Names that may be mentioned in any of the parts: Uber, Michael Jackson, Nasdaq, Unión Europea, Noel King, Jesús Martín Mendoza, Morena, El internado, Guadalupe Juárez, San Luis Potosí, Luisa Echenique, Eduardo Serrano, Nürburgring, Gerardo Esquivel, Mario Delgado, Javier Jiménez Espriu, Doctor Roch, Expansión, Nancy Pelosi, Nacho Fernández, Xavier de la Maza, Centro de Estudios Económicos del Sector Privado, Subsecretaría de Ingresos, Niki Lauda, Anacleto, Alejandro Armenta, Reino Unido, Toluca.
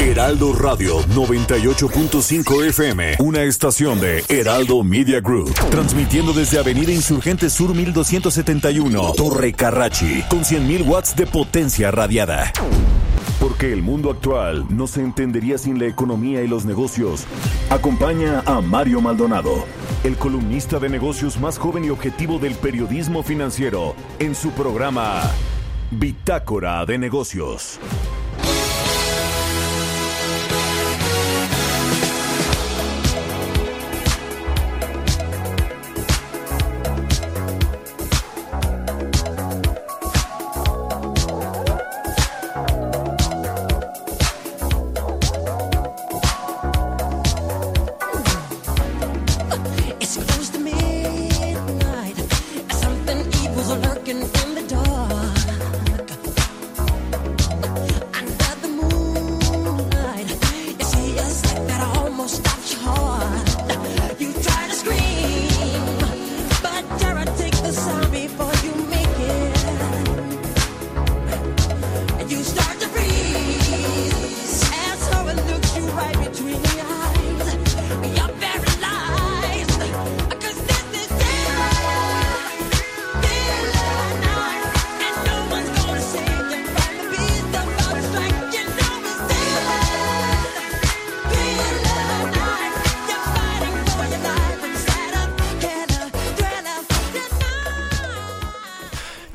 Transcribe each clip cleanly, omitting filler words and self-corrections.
Heraldo Radio 98.5 FM, una estación de Heraldo Media Group, transmitiendo desde Avenida Insurgente Sur 1271, Torre Carrachi, con 100.000 watts de potencia radiada. Porque el mundo actual no se entendería sin la economía y los negocios. Acompaña a Mario Maldonado, el columnista de negocios más joven y objetivo del periodismo financiero, en su programa Bitácora de Negocios.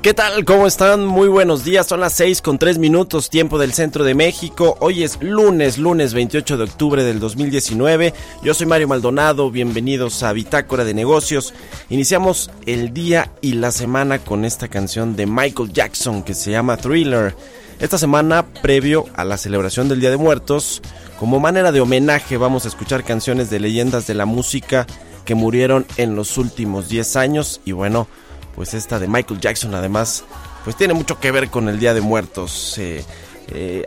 ¿Qué tal? ¿Cómo están? Muy buenos días, son las 6:03, tiempo del centro de México. Hoy es lunes 28 de octubre del 2019. Yo soy Mario Maldonado, bienvenidos a Bitácora de Negocios. Iniciamos el día y la semana con esta canción de Michael Jackson que se llama Thriller. Esta semana, previo a la celebración del Día de Muertos, como manera de homenaje vamos a escuchar canciones de leyendas de la música que murieron en los últimos 10 años y bueno, pues esta de Michael Jackson además pues tiene mucho que ver con el Día de Muertos.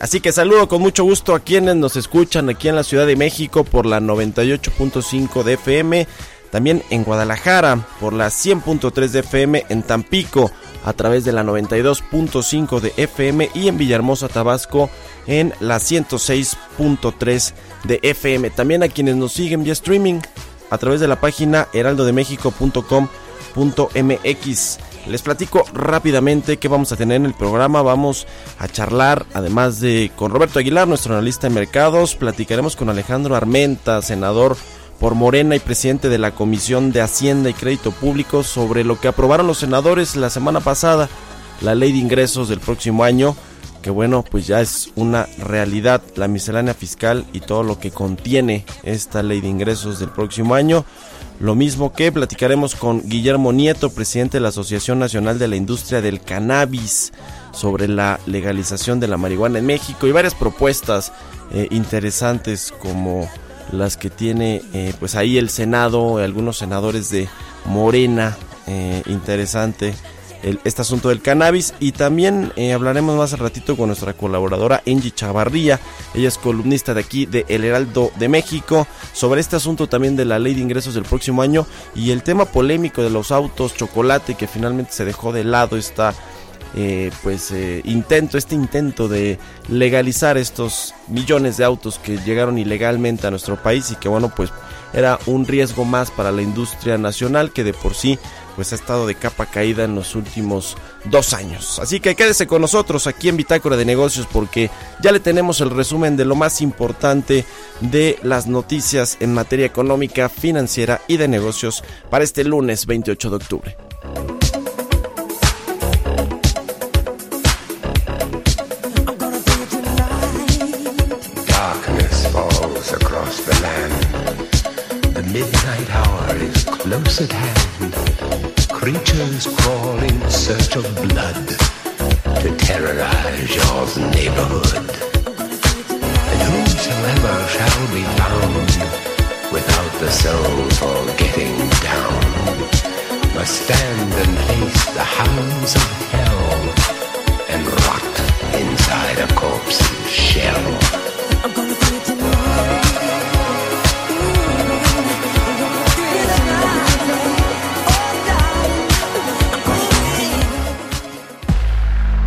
Así que saludo con mucho gusto a quienes nos escuchan aquí en la Ciudad de México por la 98.5 de FM, también en Guadalajara por la 100.3 de FM, en Tampico a través de la 92.5 de FM y en Villahermosa, Tabasco en la 106.3 de FM. También a quienes nos siguen vía streaming a través de la página heraldodemexico.com.mx. Les platico rápidamente qué vamos a tener en el programa. Vamos a charlar, además de con Roberto Aguilar, nuestro analista de mercados, platicaremos con Alejandro Armenta, senador por Morena y presidente de la Comisión de Hacienda y Crédito Público, sobre lo que aprobaron los senadores la semana pasada, la ley de ingresos del próximo año, que bueno, pues ya es una realidad la miscelánea fiscal y todo lo que contiene esta ley de ingresos del próximo año. Lo mismo que platicaremos con Guillermo Nieto, presidente de la Asociación Nacional de la Industria del Cannabis, sobre la legalización de la marihuana en México y varias propuestas interesantes como las que tiene pues ahí el Senado, algunos senadores de Morena, interesante este asunto del cannabis. Y también hablaremos más al ratito con nuestra colaboradora Angie Chavarría, ella es columnista de aquí de El Heraldo de México, sobre este asunto también de la ley de ingresos del próximo año y el tema polémico de los autos chocolate que finalmente se dejó de lado este intento de legalizar estos millones de autos que llegaron ilegalmente a nuestro país y que bueno, pues era un riesgo más para la industria nacional, que de por sí pues ha estado de capa caída en los últimos 2 años. Así que quédese con nosotros aquí en Bitácora de Negocios, porque ya le tenemos el resumen de lo más importante de las noticias en materia económica, financiera y de negocios para este lunes 28 de octubre. Midnight hour is close at hand. Creatures crawl in search of blood to terrorize your neighborhood. And whosoever shall be found without the soul for getting down must stand and face the hounds of hell and rot inside a corpse's shell.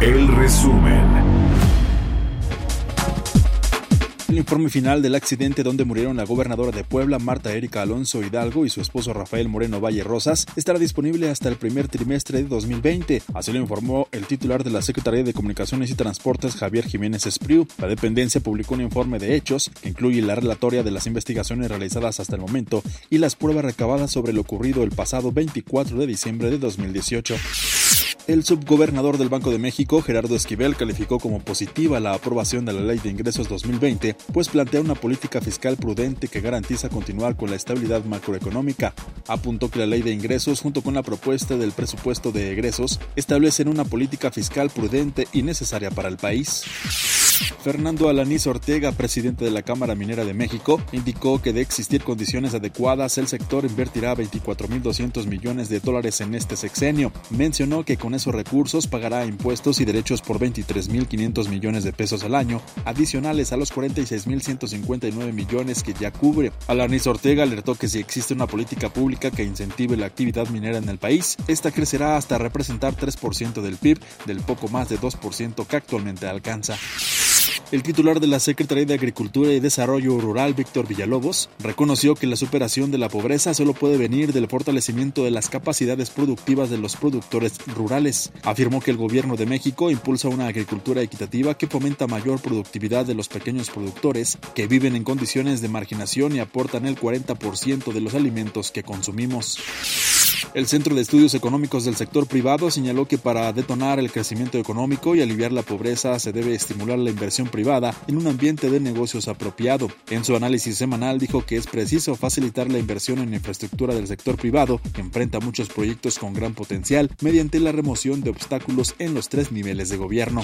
El resumen. El informe final del accidente donde murieron la gobernadora de Puebla, Marta Erika Alonso Hidalgo, y su esposo Rafael Moreno Valle Rosas estará disponible hasta el primer trimestre de 2020. Así lo informó el titular de la Secretaría de Comunicaciones y Transportes, Javier Jiménez Espriu. La dependencia publicó un informe de hechos que incluye la relatoria de las investigaciones realizadas hasta el momento y las pruebas recabadas sobre lo ocurrido el pasado 24 de diciembre de 2018. El subgobernador del Banco de México, Gerardo Esquivel, calificó como positiva la aprobación de la Ley de Ingresos 2020, pues plantea una política fiscal prudente que garantiza continuar con la estabilidad macroeconómica. Apuntó que la Ley de Ingresos, junto con la propuesta del presupuesto de egresos, establecen una política fiscal prudente y necesaria para el país. Fernando Alaniz Ortega, presidente de la Cámara Minera de México, indicó que de existir condiciones adecuadas, el sector invertirá $24,200 millones en este sexenio. Mencionó que con esos recursos pagará impuestos y derechos por $23,500 millones al año, adicionales a los $46,159 millones que ya cubre. Alaniz Ortega alertó que si existe una política pública que incentive la actividad minera en el país, esta crecerá hasta representar 3% del PIB, del poco más de 2% que actualmente alcanza. El titular de la Secretaría de Agricultura y Desarrollo Rural, Víctor Villalobos, reconoció que la superación de la pobreza solo puede venir del fortalecimiento de las capacidades productivas de los productores rurales. Afirmó que el gobierno de México impulsa una agricultura equitativa que fomenta mayor productividad de los pequeños productores que viven en condiciones de marginación y aportan el 40% de los alimentos que consumimos. El Centro de Estudios Económicos del Sector Privado señaló que para detonar el crecimiento económico y aliviar la pobreza se debe estimular la inversión privada en un ambiente de negocios apropiado. En su análisis semanal dijo que es preciso facilitar la inversión en infraestructura del sector privado, que enfrenta muchos proyectos con gran potencial, mediante la remoción de obstáculos en los 3 niveles de gobierno.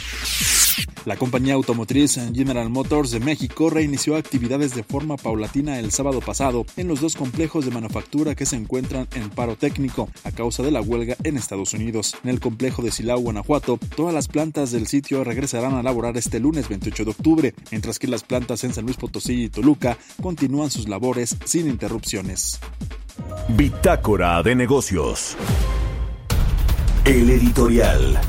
La compañía automotriz General Motors de México reinició actividades de forma paulatina el sábado pasado en los 2 complejos de manufactura que se encuentran en paro técnico a causa de la huelga en Estados Unidos. En el complejo de Silao, Guanajuato, todas las plantas del sitio regresarán a laborar este lunes 28 de octubre, mientras que las plantas en San Luis Potosí y Toluca continúan sus labores sin interrupciones. Bitácora de Negocios. El editorial.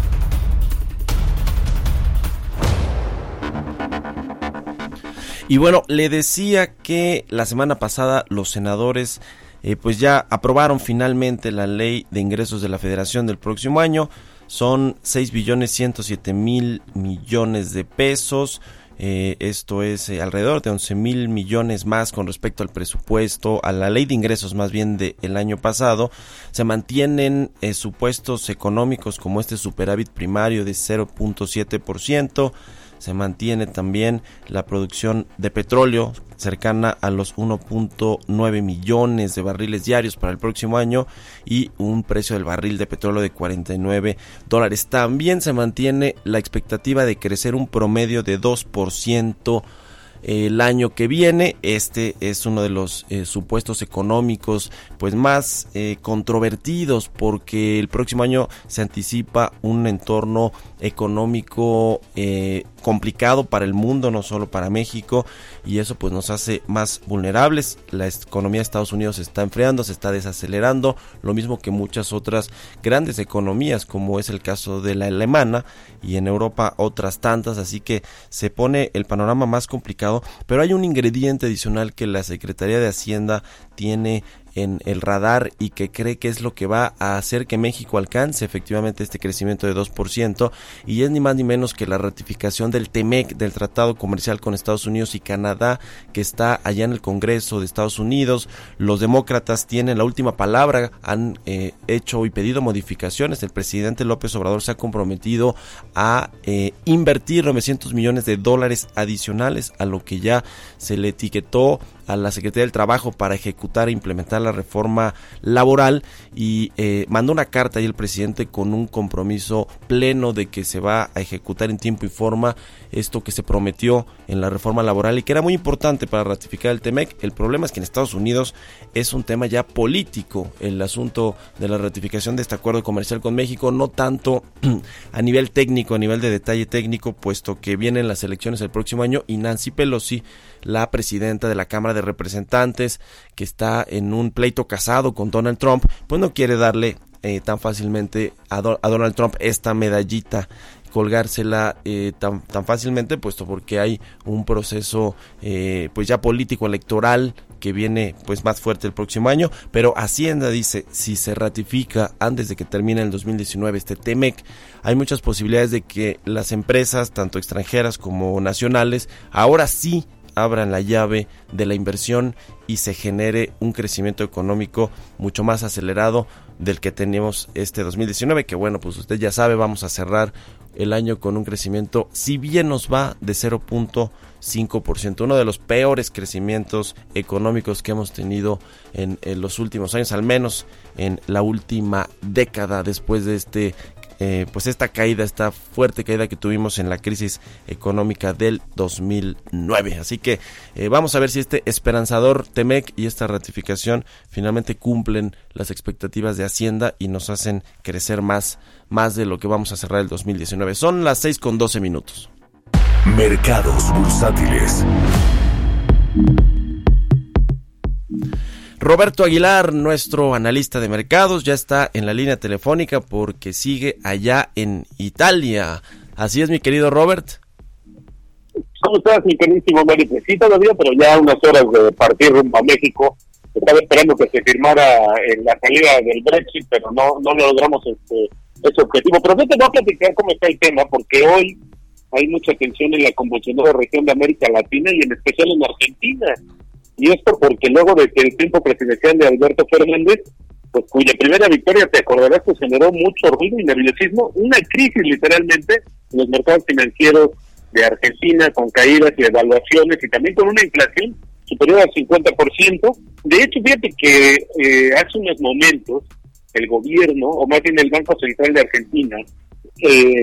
Y bueno, le decía que la semana pasada los senadores pues ya aprobaron finalmente la ley de ingresos de la Federación del próximo año. Son $6,107,000 millones de pesos Esto es alrededor de 11,000 millones más con respecto al presupuesto, a la ley de ingresos más bien del año pasado. Se mantienen supuestos económicos como este superávit primario de 0.7%. Se mantiene también la producción de petróleo cercana a los 1.9 millones de barriles diarios para el próximo año y un precio del barril de petróleo de $49. También se mantiene la expectativa de crecer un promedio de 2% el año que viene. Este es uno de los supuestos económicos pues más controvertidos, porque el próximo año se anticipa un entorno económico complicado para el mundo, no solo para México, y eso pues nos hace más vulnerables. La economía de Estados Unidos se está enfriando, se está desacelerando, lo mismo que muchas otras grandes economías, como es el caso de la alemana, y en Europa otras tantas, así que se pone el panorama más complicado. Pero hay un ingrediente adicional que la Secretaría de Hacienda tiene en el radar y que cree que es lo que va a hacer que México alcance efectivamente este crecimiento de 2%, y es ni más ni menos que la ratificación del T-MEC, del Tratado Comercial con Estados Unidos y Canadá, que está allá en el Congreso de Estados Unidos. Los demócratas tienen la última palabra, han hecho y pedido modificaciones. El presidente López Obrador se ha comprometido a invertir $900 millones adicionales a lo que ya se le etiquetó a la Secretaría del Trabajo para ejecutar e implementar la reforma laboral, y mandó una carta ahí el presidente con un compromiso pleno de que se va a ejecutar en tiempo y forma esto que se prometió en la reforma laboral y que era muy importante para ratificar el T-MEC. El problema es que en Estados Unidos es un tema ya político el asunto de la ratificación de este acuerdo comercial con México, no tanto a nivel técnico, a nivel de detalle técnico, puesto que vienen las elecciones el próximo año y Nancy Pelosi, la presidenta de la Cámara de Representantes, que está en un pleito casado con Donald Trump, pues no quiere darle tan fácilmente a Donald Trump esta medallita, colgársela tan fácilmente, puesto porque hay un proceso pues ya político electoral que viene pues más fuerte el próximo año. Pero Hacienda dice, si se ratifica antes de que termine el 2019 este T-MEC, hay muchas posibilidades de que las empresas, tanto extranjeras como nacionales, ahora sí abran la llave de la inversión y se genere un crecimiento económico mucho más acelerado del que teníamos este 2019, que bueno, pues usted ya sabe, vamos a cerrar el año con un crecimiento, si bien nos va, de 0.5%, uno de los peores crecimientos económicos que hemos tenido en los últimos años, al menos en la última década, después de este pues esta caída, esta fuerte caída que tuvimos en la crisis económica del 2009. Así que vamos a ver si este esperanzador T-MEC y esta ratificación finalmente cumplen las expectativas de Hacienda y nos hacen crecer más de lo que vamos a cerrar el 2019. Son las 6:12. Mercados bursátiles. Roberto Aguilar, nuestro analista de mercados, ya está en la línea telefónica porque sigue allá en Italia. Así es, mi querido Robert. ¿Cómo estás, mi queridísimo Mary? Sí, todavía, pero ya a unas horas de partir rumbo a México. Estaba esperando que se firmara la salida del Brexit, pero no logramos ese objetivo. Pero yo te voy a platicar cómo está el tema, porque hoy hay mucha tensión en la convulsionada región de América Latina y en especial en Argentina. Y esto porque luego de que el tiempo presidencial de Alberto Fernández, pues cuya primera victoria, te acordarás, que generó mucho ruido y nerviosismo, una crisis literalmente en los mercados financieros de Argentina, con caídas y devaluaciones y también con una inflación superior al 50%. De hecho, fíjate que hace unos momentos el gobierno, o más bien el Banco Central de Argentina,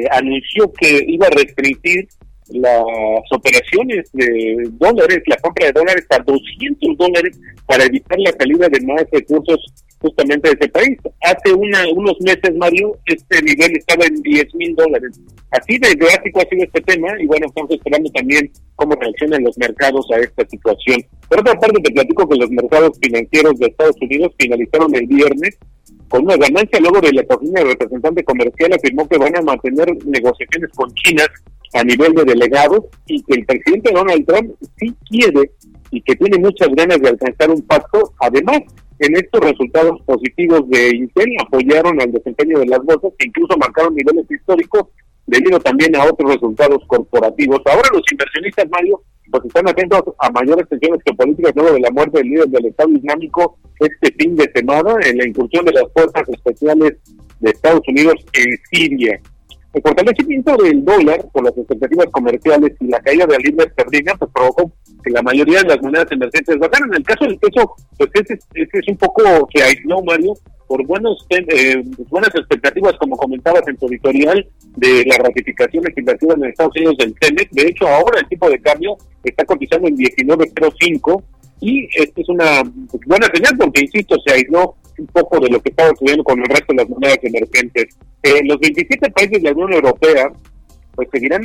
anunció que iba a restringir las operaciones de dólares, la compra de dólares a $200 para evitar la salida de más recursos justamente de ese país. Hace unos meses, Mario, este nivel estaba en $10,000. Así de gráfico ha sido este tema, y bueno, estamos esperando también cómo reaccionan los mercados a esta situación. Por otra parte, te platico que los mercados financieros de Estados Unidos finalizaron el viernes con una ganancia luego de la oficina del representante comercial afirmó que van a mantener negociaciones con China a nivel de delegados, y que el presidente Donald Trump sí quiere y que tiene muchas ganas de alcanzar un pacto. Además, en estos resultados positivos de Intel apoyaron al desempeño de las bolsas, que incluso marcaron niveles históricos debido también a otros resultados corporativos. Ahora los inversionistas, Mario, pues están atentos a mayores tensiones geopolíticas luego de la muerte del líder del Estado Islámico este fin de semana en la incursión de las fuerzas especiales de Estados Unidos en Siria. El fortalecimiento del dólar por las expectativas comerciales y la caída de la libra esterlina pues provocó que la mayoría de las monedas emergentes bajaran. En el caso del peso, pues ese es un poco que aisló, Mario, por buenas expectativas, como comentabas en tu editorial, de la ratificación legislativa en Estados Unidos del T-MEC. De hecho, ahora el tipo de cambio está cotizando en 19.05 y esto es una buena señal porque, insisto, se aisló un poco de lo que estaba ocurriendo con el resto de las monedas emergentes. Los 27 países de la Unión Europea pues seguirán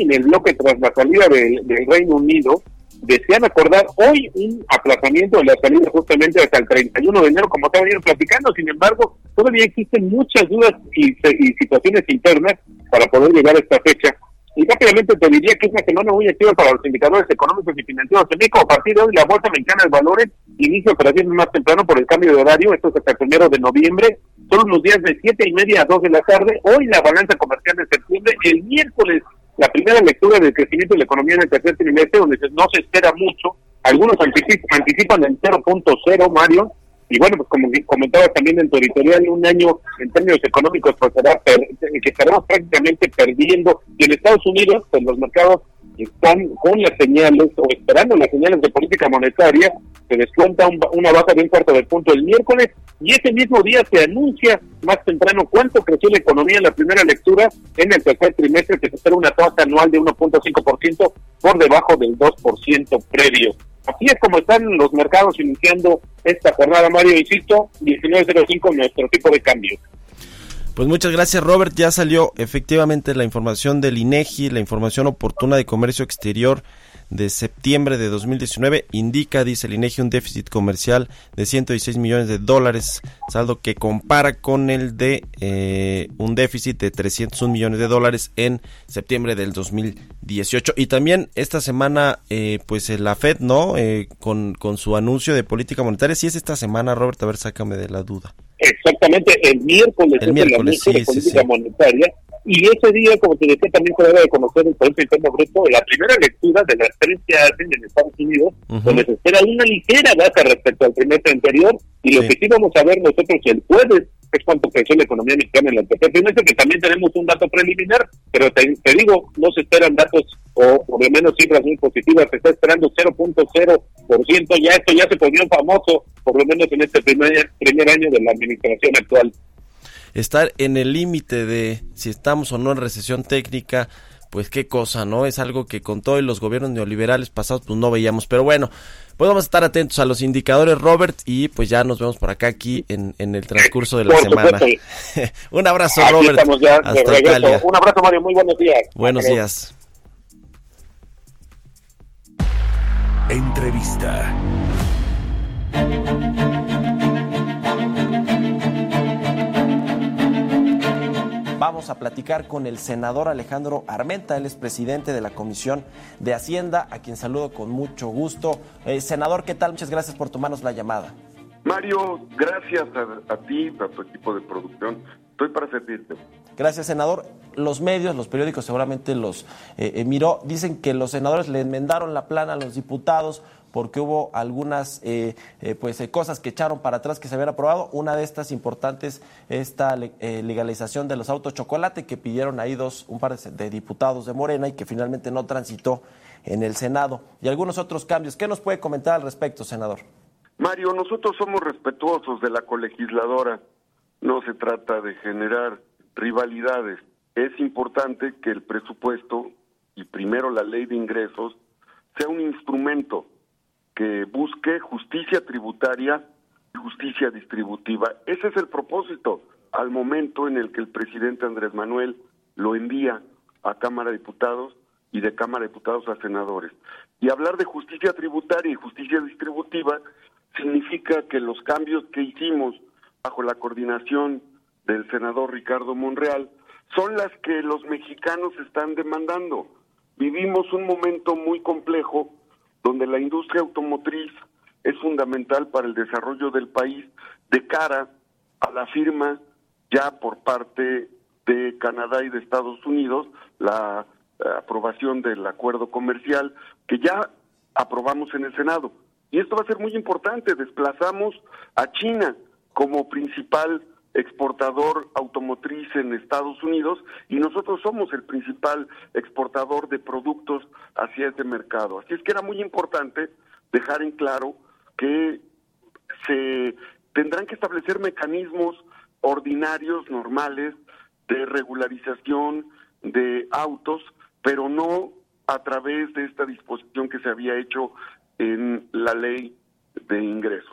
en el bloque tras la salida del Reino Unido. Desean acordar hoy un aplazamiento de la salida justamente hasta el 31 de enero, como estaba bien platicando. Sin embargo, todavía existen muchas dudas y situaciones internas para poder llegar a esta fecha. Y rápidamente te diría que es una semana muy activa para los indicadores económicos y financieros en México. A partir de hoy, la Bolsa Mexicana de Valores inicia operaciones más temprano por el cambio de horario, esto es hasta el 1 de noviembre. Son los días de 7:30 a 2 de la tarde. Hoy la balanza comercial de septiembre. El miércoles, la primera lectura del crecimiento de la economía en el tercer trimestre, donde no se espera mucho. Algunos anticipan el 0.0, Mario. Y bueno, pues como comentabas también en tu editorial, un año en términos económicos pues que estaremos prácticamente perdiendo. Y en Estados Unidos, pues los mercados están con las señales o esperando las señales de política monetaria. Se descuenta una baja de 1/4 de punto el miércoles. Y ese mismo día se anuncia más temprano cuánto creció la economía en la primera lectura en el tercer trimestre, que se espera una tasa anual de 1.5% por debajo del 2% previo. Así es como están los mercados iniciando esta jornada, Mario. Insisto, 19.05 nuestro tipo de cambio. Pues muchas gracias, Robert. Ya salió efectivamente la información del INEGI, la información oportuna de comercio exterior de septiembre de 2019, indica, dice el INEGI, un déficit comercial de $116 millones, saldo que compara con el de un déficit de $301 millones en septiembre del 2018. Y también esta semana, pues la Fed, ¿no? Con su anuncio de política monetaria. Si es esta semana, Robert, a ver, sácame de la duda. Exactamente, el miércoles sí, de política monetaria. Y ese día, como te decía, también se debe de conocer el Producto Interno Bruto, la primera lectura de las tres que hacen en Estados Unidos, donde se espera una ligera baja respecto al trimestre anterior, y lo que sí vamos a ver nosotros el jueves es cuánto creció la economía mexicana en el tercer trimestre, que también tenemos un dato preliminar, pero te digo, no se esperan datos o por lo menos cifras muy positivas. Se está esperando 0.0%, ya se volvió famoso, por lo menos en este primer año de la administración actual. Estar en el límite de si estamos o no en recesión técnica, pues qué cosa, ¿no? Es algo que con todos los gobiernos neoliberales pasados pues no veíamos, pero bueno, pues vamos a estar atentos a los indicadores, Robert, y pues ya nos vemos por acá aquí en el transcurso de la semana. Un abrazo, aquí Robert. Estamos ya de regreso. Italia. Un abrazo, Mario, muy buenos días. Buenos días. Entrevista. Vamos a platicar con el senador Alejandro Armenta, él es presidente de la Comisión de Hacienda, a quien saludo con mucho gusto. Senador, ¿qué tal? Muchas gracias por tomarnos la llamada. Mario, gracias a ti, a tu equipo de producción. Estoy para servirte. Gracias, senador. Los medios, los periódicos seguramente los miró. Dicen que los senadores le enmendaron la plana a los diputados porque hubo algunas cosas que echaron para atrás que se habían aprobado. Una de estas importantes, esta legalización de los autos chocolate, que pidieron ahí un par de diputados de Morena y que finalmente no transitó en el Senado. Y algunos otros cambios. ¿Qué nos puede comentar al respecto, senador? Mario, nosotros somos respetuosos de la colegisladora. No se trata de generar rivalidades. Es importante que el presupuesto y primero la ley de ingresos sea un instrumento que busque justicia tributaria y justicia distributiva. Ese es el propósito al momento en el que el presidente Andrés Manuel lo envía a Cámara de Diputados y de Cámara de Diputados a senadores. Y hablar de justicia tributaria y justicia distributiva significa que los cambios que hicimos bajo la coordinación del senador Ricardo Monreal son las que los mexicanos están demandando. Vivimos un momento muy complejo donde la industria automotriz es fundamental para el desarrollo del país de cara a la firma ya por parte de Canadá y de Estados Unidos la aprobación del acuerdo comercial que ya aprobamos en el Senado. Y esto va a ser muy importante, desplazamos a China como principal exportador automotriz en Estados Unidos y nosotros somos el principal exportador de productos hacia ese mercado. Así es que era muy importante dejar en claro que se tendrán que establecer mecanismos ordinarios, normales, de regularización de autos, pero no a través de esta disposición que se había hecho en la ley de ingresos.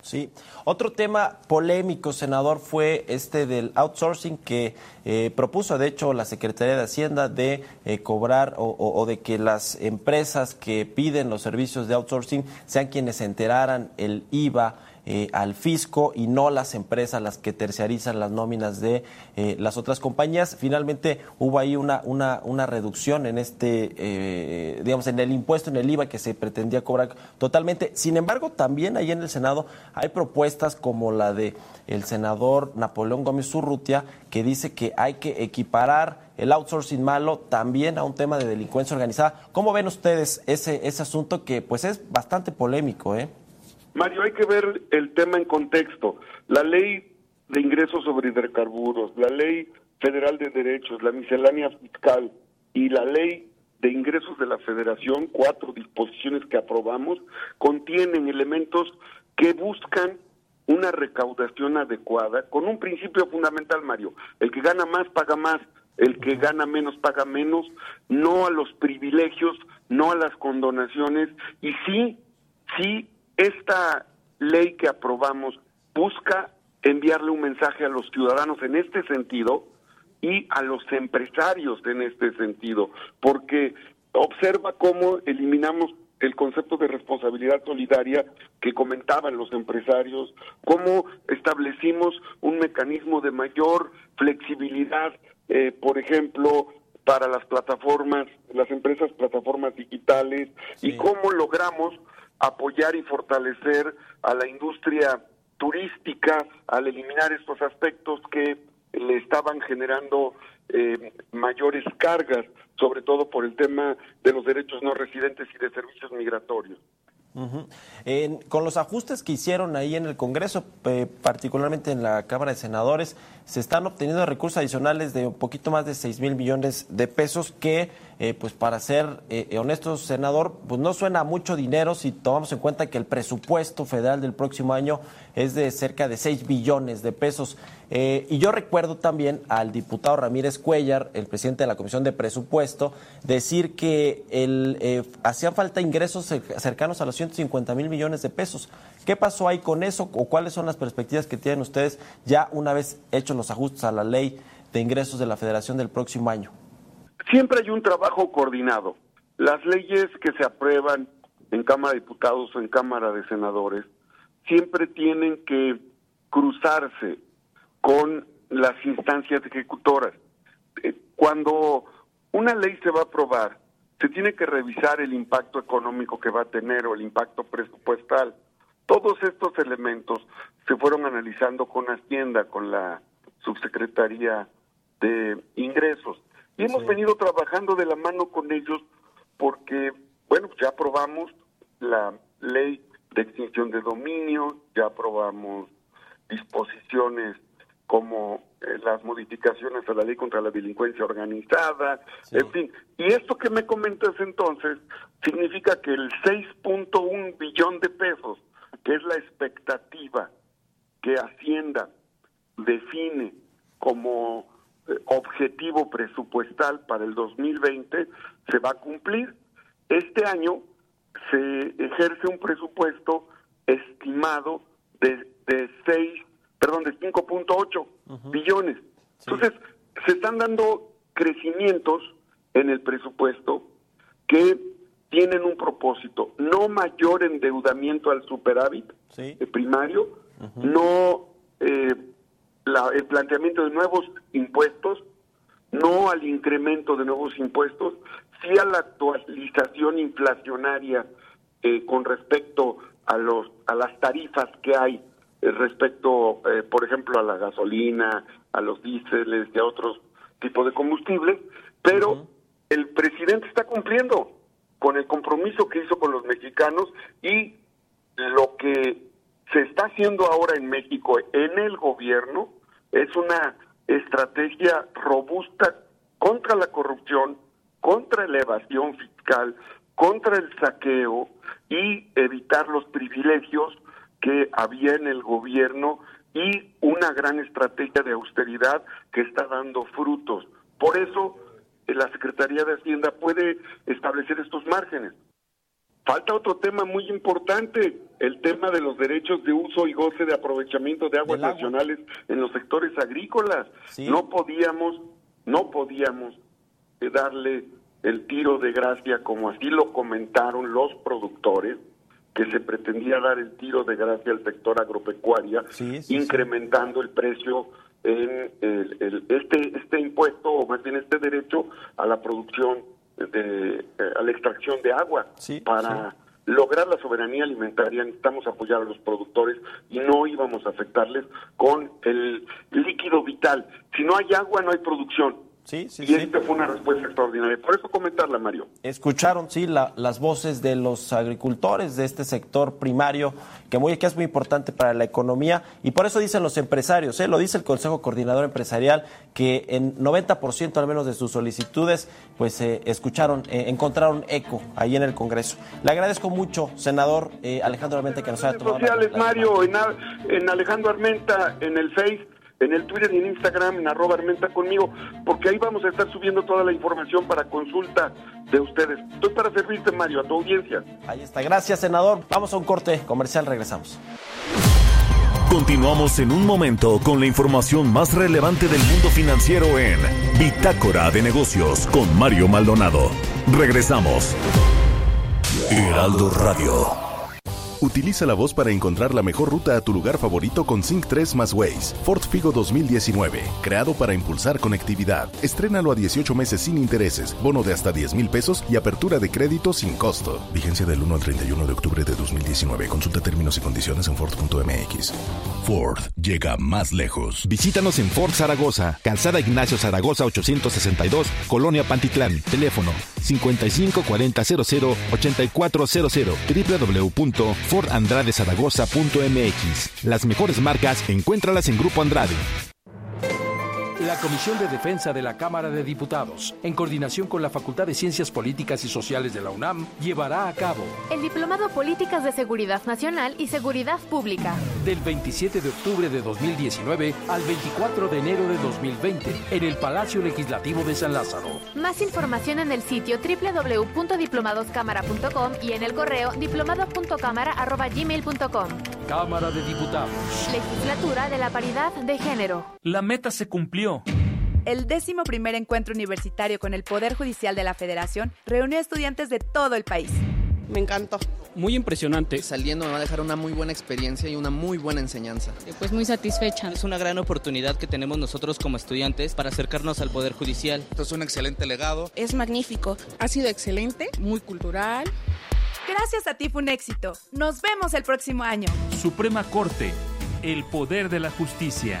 Sí. Otro tema polémico, senador, fue este del outsourcing que propuso, de hecho, la Secretaría de Hacienda de cobrar o de que las empresas que piden los servicios de outsourcing sean quienes enteraran el IVA al fisco y no las empresas las que terciarizan las nóminas de las otras compañías. Finalmente hubo ahí una reducción en este, digamos, en el impuesto, en el IVA que se pretendía cobrar totalmente. Sin embargo, también ahí en el Senado hay propuestas como la de el senador Napoleón Gómez Urrutia, que dice que hay que equiparar el outsourcing malo también a un tema de delincuencia organizada. ¿Cómo ven ustedes ese asunto que pues es bastante polémico, Mario? Hay que ver el tema en contexto. La ley de ingresos sobre hidrocarburos, la ley federal de derechos, la miscelánea fiscal y la ley de ingresos de la Federación, 4 disposiciones que aprobamos, contienen elementos que buscan una recaudación adecuada con un principio fundamental, Mario. El que gana más, paga más. El que gana menos, paga menos. No a los privilegios, no a las condonaciones. Y sí, esta ley que aprobamos busca enviarle un mensaje a los ciudadanos en este sentido y a los empresarios en este sentido, porque observa cómo eliminamos el concepto de responsabilidad solidaria que comentaban los empresarios, cómo establecimos un mecanismo de mayor flexibilidad, por ejemplo, para las plataformas, las empresas plataformas digitales, sí, y cómo logramos apoyar y fortalecer a la industria turística al eliminar estos aspectos que le estaban generando mayores cargas, sobre todo por el tema de los derechos no residentes y de servicios migratorios. Uh-huh. Con los ajustes que hicieron ahí en el Congreso, particularmente en la Cámara de Senadores, se están obteniendo recursos adicionales de un poquito más de 6,000 millones de pesos que, pues para ser honestos, senador, pues no suena mucho dinero si tomamos en cuenta que el presupuesto federal del próximo año es de cerca de 6 billones de pesos. Y yo recuerdo también al diputado Ramírez Cuellar, el presidente de la Comisión de Presupuesto, decir que hacían falta ingresos cercanos a los 150,000 millones de pesos. ¿Qué pasó ahí con eso o cuáles son las perspectivas que tienen ustedes ya una vez hechos los ajustes a la ley de ingresos de la Federación del próximo año? Siempre hay un trabajo coordinado. Las leyes que se aprueban en Cámara de Diputados o en Cámara de Senadores siempre tienen que cruzarse con las instancias ejecutoras. Cuando una ley se va a aprobar, se tiene que revisar el impacto económico que va a tener o el impacto presupuestal. Todos estos elementos se fueron analizando con Hacienda, con la Subsecretaría de Ingresos. Y hemos venido trabajando de la mano con ellos porque, bueno, ya aprobamos la ley de extinción de dominio, ya aprobamos disposiciones como las modificaciones a la ley contra la delincuencia organizada, en fin. Y esto que me comentas entonces significa que el 6.1 billón de pesos, que es la expectativa que Hacienda define como objetivo presupuestal para el 2020, se va a cumplir. Este año se ejerce un presupuesto estimado de 5.8 billones. Sí. Entonces, se están dando crecimientos en el presupuesto que tienen un propósito: no mayor endeudamiento al superávit primario, no el planteamiento de nuevos impuestos, no al incremento de nuevos impuestos, sí a la actualización inflacionaria con respecto a las tarifas que hay respecto, por ejemplo, a la gasolina, a los díseles y a otros tipos de combustibles, pero el presidente está cumpliendo con el compromiso que hizo con los mexicanos, y lo que se está haciendo ahora en México, en el gobierno, es una estrategia robusta contra la corrupción, contra la evasión fiscal, contra el saqueo y evitar los privilegios que había en el gobierno, y una gran estrategia de austeridad que está dando frutos. Por eso, la Secretaría de Hacienda puede establecer estos márgenes. Falta otro tema muy importante, el tema de los derechos de uso y goce de aprovechamiento de aguas nacionales en los sectores agrícolas. Sí. No podíamos darle el tiro de gracia, como así lo comentaron los productores, que se pretendía dar el tiro de gracia al sector agropecuario, incrementando el precio en este impuesto, o más bien este derecho a la producción a la extracción de agua. Lograr la soberanía alimentaria necesitamos apoyar a los productores, y no íbamos a afectarles con el líquido vital. Si no hay agua, no hay producción. Esta fue una respuesta extraordinaria. Por eso comentarla, Mario. Escucharon, las voces de los agricultores de este sector primario, que es muy importante para la economía, y por eso dicen los empresarios, lo dice el Consejo Coordinador Empresarial, que en 90% al menos de sus solicitudes, pues encontraron eco ahí en el Congreso. Le agradezco mucho, senador Alejandro Armenta, que nos haya tomado. En redes sociales, Mario, en Alejandro Armenta, en el Face, en el Twitter y en Instagram, en @ArmentaConmigo, porque ahí vamos a estar subiendo toda la información para consulta de ustedes. Estoy para servirte, Mario, a tu audiencia. Ahí está. Gracias, senador. Vamos a un corte comercial, regresamos. Continuamos en un momento con la información más relevante del mundo financiero en Bitácora de Negocios con Mario Maldonado. Regresamos. Heraldo Radio. Utiliza la voz para encontrar la mejor ruta a tu lugar favorito con Sync 3 más Waze. Ford Figo 2019, creado para impulsar conectividad. Estrénalo a 18 meses sin intereses, bono de hasta $10,000 pesos y apertura de crédito sin costo. Vigencia del 1 al 31 de octubre de 2019. Consulta términos y condiciones en Ford.mx. Ford llega más lejos. Visítanos en Ford Zaragoza, Calzada Ignacio Zaragoza 862, Colonia Pantitlán. Teléfono 5540008400, www.FordAndradezaragoza.mx. Las mejores marcas, encuéntralas en Grupo Andrade. La Comisión de Defensa de la Cámara de Diputados, en coordinación con la Facultad de Ciencias Políticas y Sociales de la UNAM, llevará a cabo el Diplomado Políticas de Seguridad Nacional y Seguridad Pública, del 27 de octubre de 2019 al 24 de enero de 2020, en el Palacio Legislativo de San Lázaro. Más información en el sitio www.diplomadoscámara.com y en el correo diplomado.cámara@gmail.com. Cámara de Diputados. Legislatura de la Paridad de Género. La meta se cumplió. El 11º encuentro universitario con el Poder Judicial de la Federación reunió a estudiantes de todo el país. Me encantó. Muy impresionante. Saliendo me va a dejar una muy buena experiencia y una muy buena enseñanza. Pues muy satisfecha. Es una gran oportunidad que tenemos nosotros como estudiantes para acercarnos al Poder Judicial. Esto es un excelente legado. Es magnífico. Ha sido excelente, muy cultural. Gracias a ti fue un éxito. Nos vemos el próximo año. Suprema Corte, el poder de la justicia.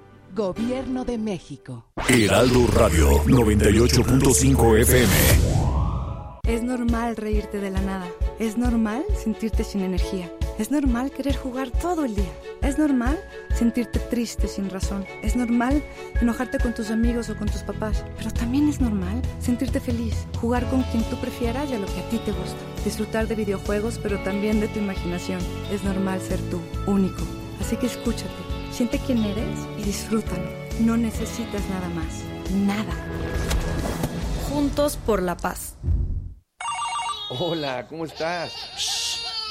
Gobierno de México. Heraldo Radio 98.5 FM. Es normal reírte de la nada. Es normal sentirte sin energía. Es normal querer jugar todo el día. Es normal sentirte triste sin razón. Es normal enojarte con tus amigos o con tus papás. Pero también es normal sentirte feliz. Jugar con quien tú prefieras y a lo que a ti te gusta. Disfrutar de videojuegos, pero también de tu imaginación. Es normal ser tú, único. Así que escúchate. Siente quién eres y disfrútalo. No necesitas nada más. Nada. Juntos por la paz. Hola, ¿cómo estás? Shh,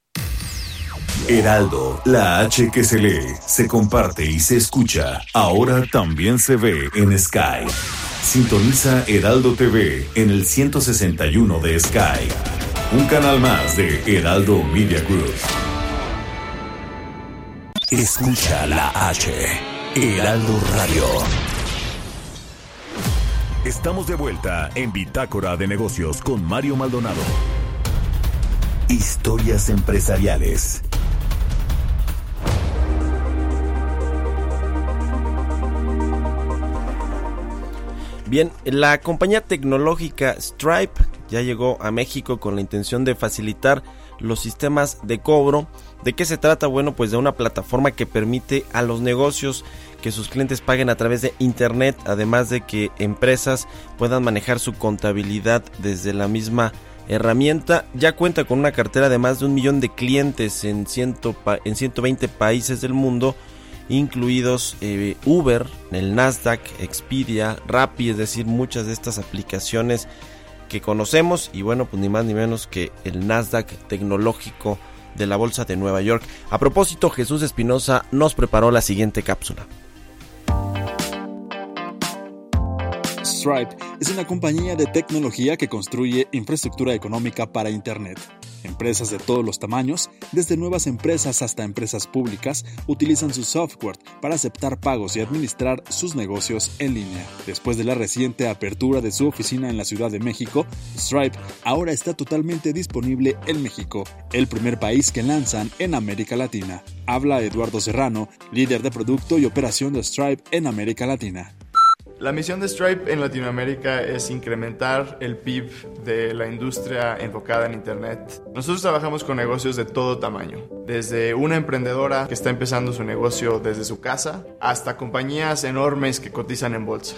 Heraldo, la H que se lee, se comparte y se escucha, ahora también se ve en Sky. Sintoniza Heraldo TV en el 161 de Sky, un canal más de Heraldo Media Group. Escucha la H, Heraldo Radio. Estamos de vuelta en Bitácora de Negocios con Mario Maldonado. Historias empresariales. Bien, la compañía tecnológica Stripe ya llegó a México con la intención de facilitar los sistemas de cobro. ¿De qué se trata? Bueno, pues de una plataforma que permite a los negocios que sus clientes paguen a través de internet, además de que empresas puedan manejar su contabilidad desde la misma herramienta. Ya cuenta con una cartera de más de 1 millón de clientes en 120 países del mundo, incluidos Uber, el Nasdaq, Expedia, Rappi, es decir, muchas de estas aplicaciones que conocemos. Y bueno, pues ni más ni menos que el Nasdaq tecnológico de la Bolsa de Nueva York. A propósito, Jesús Espinosa nos preparó la siguiente cápsula. Stripe es una compañía de tecnología que construye infraestructura económica para Internet. Empresas de todos los tamaños, desde nuevas empresas hasta empresas públicas, utilizan su software para aceptar pagos y administrar sus negocios en línea. Después de la reciente apertura de su oficina en la Ciudad de México, Stripe ahora está totalmente disponible en México, el primer país que lanzan en América Latina. Habla Eduardo Serrano, líder de producto y operación de Stripe en América Latina. La misión de Stripe en Latinoamérica es incrementar el PIB de la industria enfocada en Internet. Nosotros trabajamos con negocios de todo tamaño, desde una emprendedora que está empezando su negocio desde su casa hasta compañías enormes que cotizan en bolsa.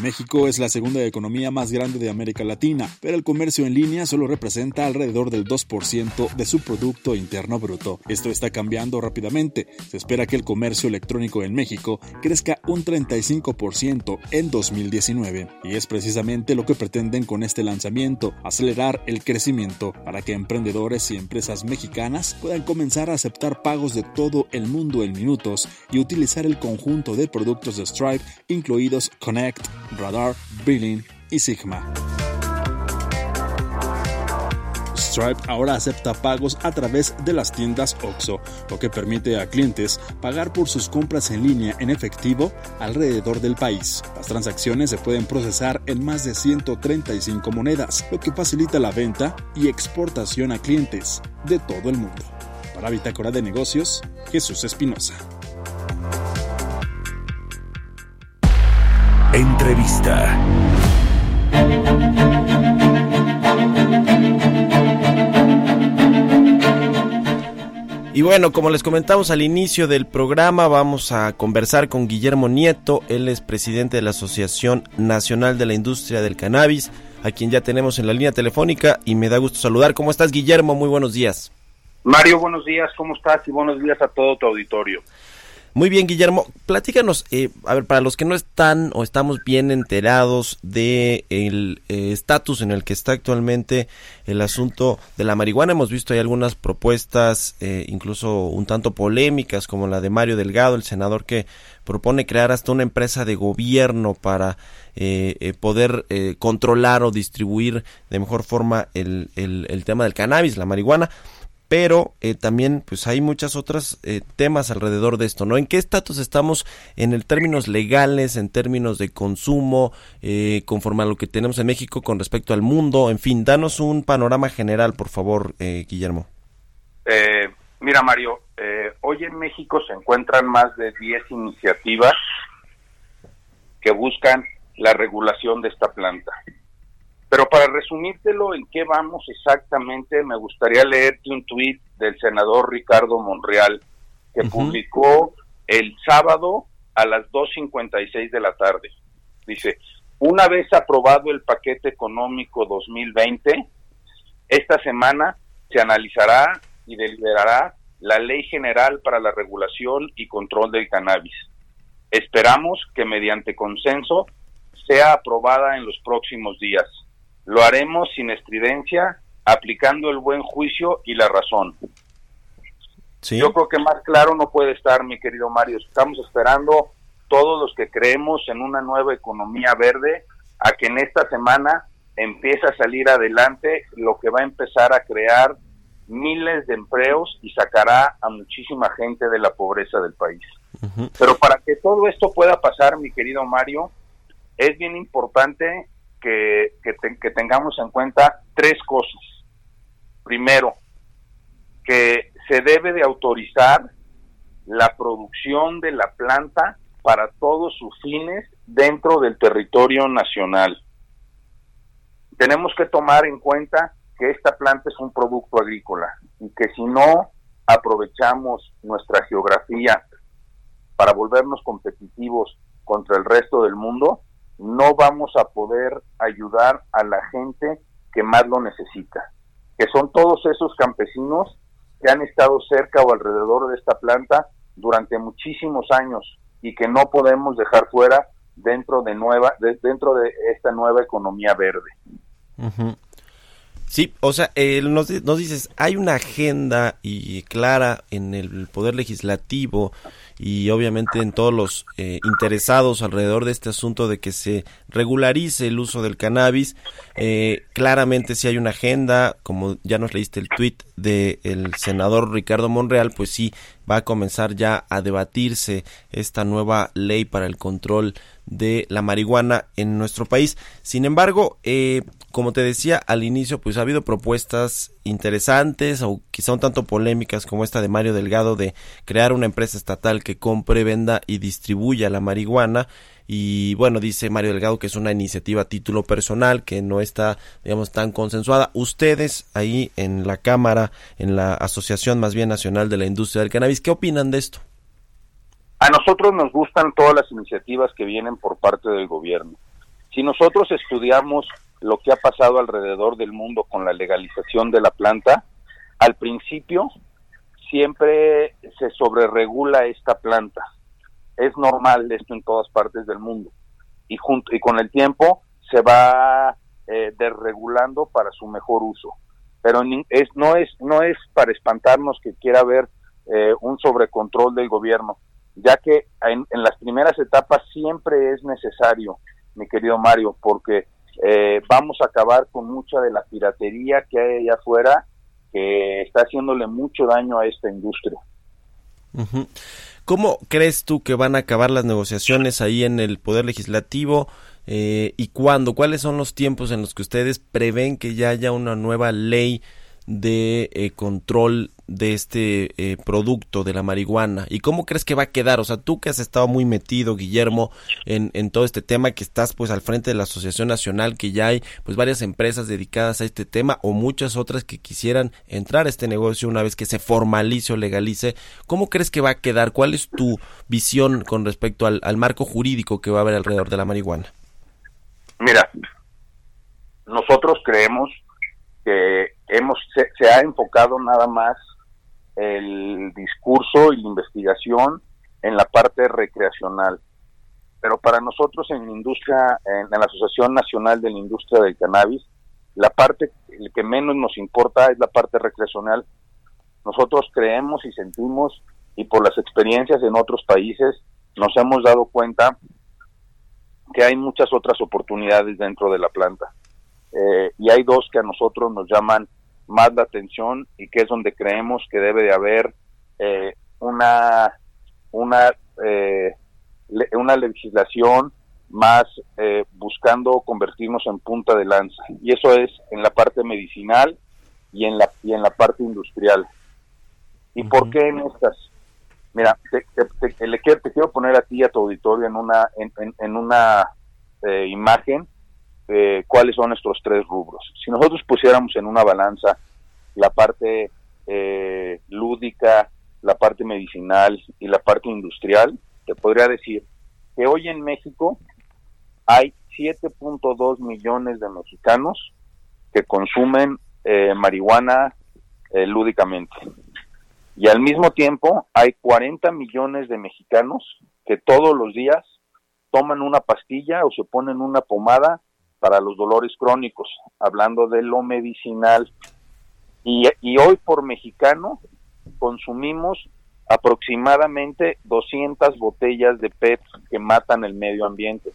México es la segunda economía más grande de América Latina, pero el comercio en línea solo representa alrededor del 2% de su Producto Interno Bruto. Esto está cambiando rápidamente. Se espera que el comercio electrónico en México crezca un 35% en 2019. Y es precisamente lo que pretenden con este lanzamiento, acelerar el crecimiento para que emprendedores y empresas mexicanas puedan comenzar a aceptar pagos de todo el mundo en minutos y utilizar el conjunto de productos de Stripe, incluidos Connect, Radar, Billing y Sigma. Stripe ahora acepta pagos a través de las tiendas OXXO, lo que permite a clientes pagar por sus compras en línea en efectivo alrededor del país. Las transacciones se pueden procesar en más de 135 monedas, lo que facilita la venta y exportación a clientes de todo el mundo. Para Bitácora de Negocios, Jesús Espinosa. Entrevista. Y bueno, como les comentamos al inicio del programa, vamos a conversar con Guillermo Nieto. Él es presidente de la Asociación Nacional de la Industria del Cannabis, a quien ya tenemos en la línea telefónica y me da gusto saludar. ¿Cómo estás, Guillermo? Muy buenos días. Mario, buenos días. ¿Cómo estás? Y buenos días a todo tu auditorio. Muy bien, Guillermo, platícanos, a ver, para los que no están o estamos bien enterados de el estatus en el que está actualmente el asunto de la marihuana. Hemos visto ahí algunas propuestas, incluso un tanto polémicas, como la de Mario Delgado, el senador que propone crear hasta una empresa de gobierno para poder controlar o distribuir de mejor forma el tema del cannabis, la marihuana. Pero también pues hay muchas otras temas alrededor de esto, ¿no? ¿En qué estatus estamos en el términos legales, en términos de consumo, conforme a lo que tenemos en México con respecto al mundo? En fin, danos un panorama general, por favor, Guillermo. Mira, Mario, hoy en México se encuentran más de 10 iniciativas que buscan la regulación de esta planta. Pero para resumírtelo en qué vamos exactamente, me gustaría leerte un tuit del senador Ricardo Monreal, que publicó el sábado a las 2:56 de la tarde. Dice: una vez aprobado el paquete económico 2020, esta semana se analizará y deliberará la Ley General para la Regulación y Control del Cannabis. Esperamos que mediante consenso sea aprobada en los próximos días. Lo haremos sin estridencia, aplicando el buen juicio y la razón. Sí. Yo creo que más claro no puede estar, mi querido Mario. Estamos esperando, todos los que creemos en una nueva economía verde, a que en esta semana empiece a salir adelante lo que va a empezar a crear miles de empleos y sacará a muchísima gente de la pobreza del país. Uh-huh. Pero para que todo esto pueda pasar, mi querido Mario, es bien importante que tengamos en cuenta tres cosas. Primero, que se debe de autorizar la producción de la planta para todos sus fines dentro del territorio nacional. Tenemos que tomar en cuenta que esta planta es un producto agrícola y que si no aprovechamos nuestra geografía para volvernos competitivos contra el resto del mundo, no vamos a poder ayudar a la gente que más lo necesita, que son todos esos campesinos que han estado cerca o alrededor de esta planta durante muchísimos años y que no podemos dejar fuera dentro de esta nueva economía verde. Uh-huh. Sí, o sea, nos dices, hay una agenda y clara en el Poder Legislativo y obviamente en todos los interesados alrededor de este asunto de que se regularice el uso del cannabis. Claramente sí hay una agenda, como ya nos leíste el tuit del senador Ricardo Monreal, pues sí va a comenzar ya a debatirse esta nueva ley para el control de la marihuana en nuestro país. Sin embargo, como te decía al inicio, pues ha habido propuestas interesantes o quizá un tanto polémicas como esta de Mario Delgado de crear una empresa estatal que compre, venda y distribuya la marihuana. Y bueno, dice Mario Delgado que es una iniciativa a título personal, que no está, digamos, tan consensuada. Ustedes ahí en la Cámara, en la Asociación más bien Nacional de la Industria del Cannabis, ¿qué opinan de esto? A nosotros nos gustan todas las iniciativas que vienen por parte del gobierno. Si nosotros estudiamos lo que ha pasado alrededor del mundo con la legalización de la planta, al principio siempre se sobreregula esta planta. Es normal esto en todas partes del mundo. Y con el tiempo se va desregulando para su mejor uso. Pero no es para espantarnos que quiera haber un sobrecontrol del gobierno, ya que en las primeras etapas siempre es necesario, mi querido Mario, porque vamos a acabar con mucha de la piratería que hay allá afuera, que está haciéndole mucho daño a esta industria. Uh-huh. ¿Cómo crees tú que van a acabar las negociaciones ahí en el Poder Legislativo? ¿Y cuándo? ¿Cuáles son los tiempos en los que ustedes prevén que ya haya una nueva ley de control de este producto de la marihuana? ¿Y cómo crees que va a quedar? O sea, tú que has estado muy metido, Guillermo, en todo este tema, que estás pues al frente de la Asociación Nacional, que ya hay pues varias empresas dedicadas a este tema o muchas otras que quisieran entrar a este negocio una vez que se formalice o legalice. ¿Cómo crees que va a quedar? ¿Cuál es tu visión con respecto al marco jurídico que va a haber alrededor de la marihuana? Mira, nosotros creemos que se ha enfocado nada más el discurso y la investigación en la parte recreacional. Pero para nosotros en la Asociación Nacional de la Industria del Cannabis, la parte que menos nos importa es la parte recreacional. Nosotros creemos y sentimos, y por las experiencias en otros países nos hemos dado cuenta que hay muchas otras oportunidades dentro de la planta. Y hay dos que a nosotros nos llaman más la atención y que es donde creemos que debe de haber una legislación más buscando convertirnos en punta de lanza, y eso es en la parte medicinal y en la parte industrial. ¿Y por qué en estas? Mira, te quiero poner a ti y a tu auditorio en una imagen. ¿Cuáles son nuestros tres rubros? Si nosotros pusiéramos en una balanza la parte lúdica, la parte medicinal y la parte industrial, te podría decir que hoy en México hay 7.2 millones de mexicanos que consumen marihuana lúdicamente. Y al mismo tiempo hay 40 millones de mexicanos que todos los días toman una pastilla o se ponen una pomada para los dolores crónicos, hablando de lo medicinal. Y hoy por mexicano consumimos aproximadamente 200 botellas de PET que matan el medio ambiente.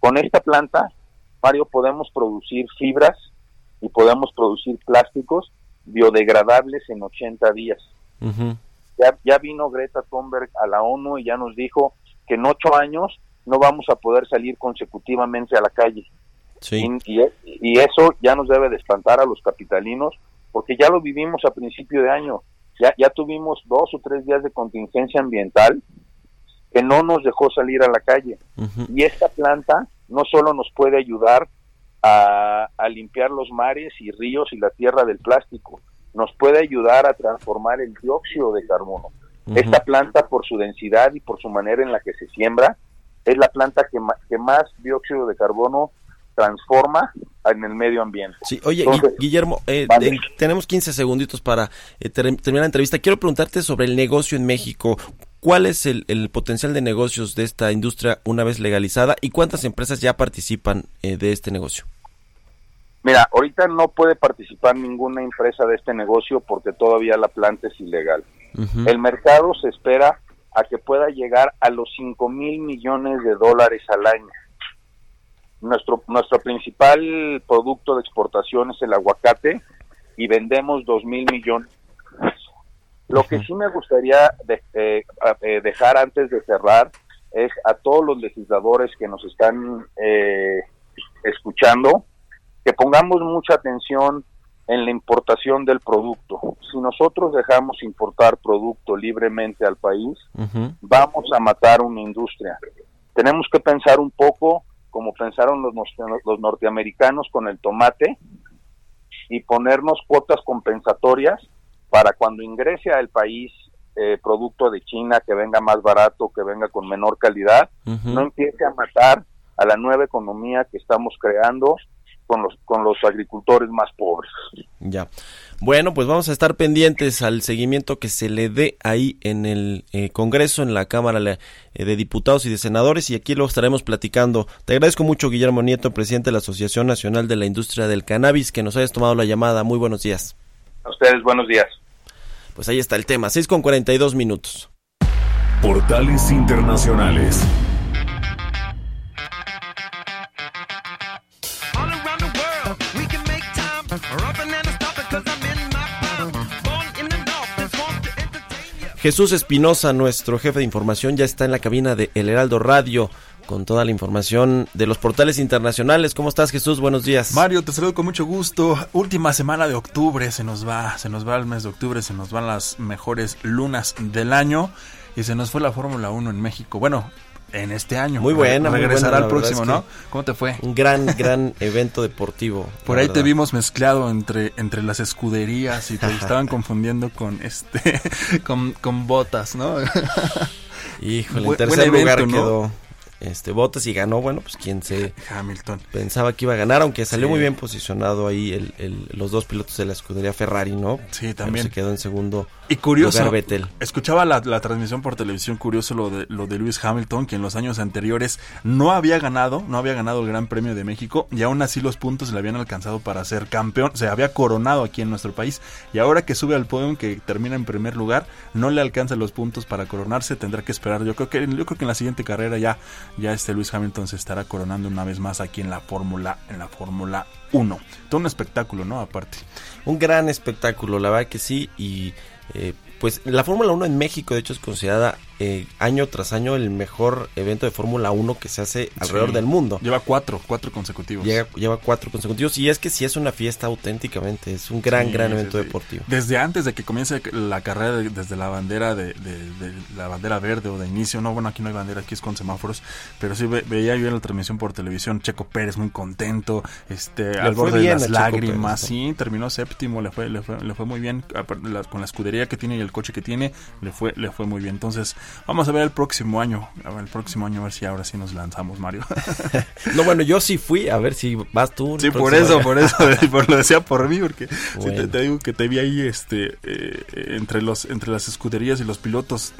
Con esta planta, Mario, podemos producir fibras y podemos producir plásticos biodegradables en 80 días. Uh-huh. Ya vino Greta Thunberg a la ONU y ya nos dijo que en 8 años no vamos a poder salir consecutivamente a la calle. Sí. Y eso ya nos debe de espantar a los capitalinos, porque ya lo vivimos a principio de año. Ya tuvimos 2 o 3 días de contingencia ambiental que no nos dejó salir a la calle. Uh-huh. Y esta planta no solo nos puede ayudar a limpiar los mares y ríos y la tierra del plástico, nos puede ayudar a transformar el dióxido de carbono. Uh-huh. Esta planta, por su densidad y por su manera en la que se siembra, es la planta que más dióxido de carbono transforma en el medio ambiente. Sí, oye, entonces, Guillermo, vale. Tenemos 15 segunditos para terminar la entrevista. Quiero preguntarte sobre el negocio en México. ¿Cuál es el potencial de negocios de esta industria una vez legalizada y cuántas empresas ya participan de este negocio? Mira, ahorita no puede participar ninguna empresa de este negocio porque todavía la planta es ilegal. Uh-huh. El mercado se espera a que pueda llegar a los $5,000 millones al año. Nuestro principal producto de exportación es el aguacate y vendemos $2,000 millones. Lo que sí me gustaría dejar antes de cerrar es a todos los legisladores que nos están escuchando, que pongamos mucha atención en la importación del producto. Si nosotros dejamos importar producto libremente al país, uh-huh, vamos a matar una industria. Tenemos que pensar un poco como pensaron los norteamericanos con el tomate y ponernos cuotas compensatorias para cuando ingrese al país producto de China que venga más barato, que venga con menor calidad, uh-huh, no empiece a matar a la nueva economía que estamos creando con los agricultores más pobres. Ya. Bueno, pues vamos a estar pendientes al seguimiento que se le dé ahí en el Congreso, en la Cámara de Diputados y de Senadores, y aquí lo estaremos platicando. Te agradezco mucho, Guillermo Nieto, presidente de la Asociación Nacional de la Industria del Cannabis, que nos hayas tomado la llamada. Muy buenos días. A ustedes, buenos días. Pues ahí está el tema, 6:42. Portales internacionales. Jesús Espinosa, nuestro jefe de información, ya está en la cabina de El Heraldo Radio con toda la información de los portales internacionales. ¿Cómo estás, Jesús? Buenos días. Mario, te saludo con mucho gusto. Última semana de octubre, se nos va el mes de octubre, se nos van las mejores lunas del año y se nos fue la Fórmula 1 en México. Bueno, en este año. Muy buena. Regresará al próximo, ¿no? ¿Cómo te fue? Un gran evento deportivo. Por ahí verdad. Te vimos mezclado entre las escuderías y te estaban confundiendo con Bottas, ¿no? Híjole, en tercer lugar, ¿no? Quedó Bottas y ganó, bueno, pues quien se Hamilton pensaba que iba a ganar, aunque salió muy bien posicionado ahí los dos pilotos de la escudería Ferrari, ¿no? Sí, también. Pero se quedó en segundo. Y curioso, escuchaba la transmisión por televisión, curioso lo de Lewis Hamilton, que en los años anteriores no había ganado el Gran Premio de México y aún así los puntos le habían alcanzado para ser campeón, se había coronado aquí en nuestro país, y ahora que sube al podio, que termina en primer lugar, no le alcanzan los puntos para coronarse, tendrá que esperar. Yo creo que en la siguiente carrera ya Lewis Hamilton se estará coronando una vez más aquí en la Fórmula 1. Todo un espectáculo, ¿no? Aparte. Un gran espectáculo, la verdad que sí, y Pues la Fórmula 1 en México, de hecho, es considerada año tras año el mejor evento de Fórmula 1 que se hace alrededor del mundo. Lleva cuatro consecutivos. Lleva cuatro consecutivos, y es que sí es una fiesta auténticamente, es un gran evento deportivo. Desde antes de que comience la carrera, desde la bandera de la bandera verde o de inicio, no, bueno, aquí no hay bandera, aquí es con semáforos, pero sí veía yo en la transmisión por televisión, Checo Pérez muy contento, al borde de las lágrimas, Pérez, ¿no? Sí, terminó séptimo, le fue muy bien, con la escudería que tiene y el coche que tiene, le fue muy bien. Entonces, vamos a ver el próximo año, a ver si ahora sí nos lanzamos, Mario. No, bueno, yo sí fui, a ver si vas tú. Sí, por eso, lo decía por mí, porque bueno. Sí, te digo que te vi ahí, entre las escuderías y los pilotos,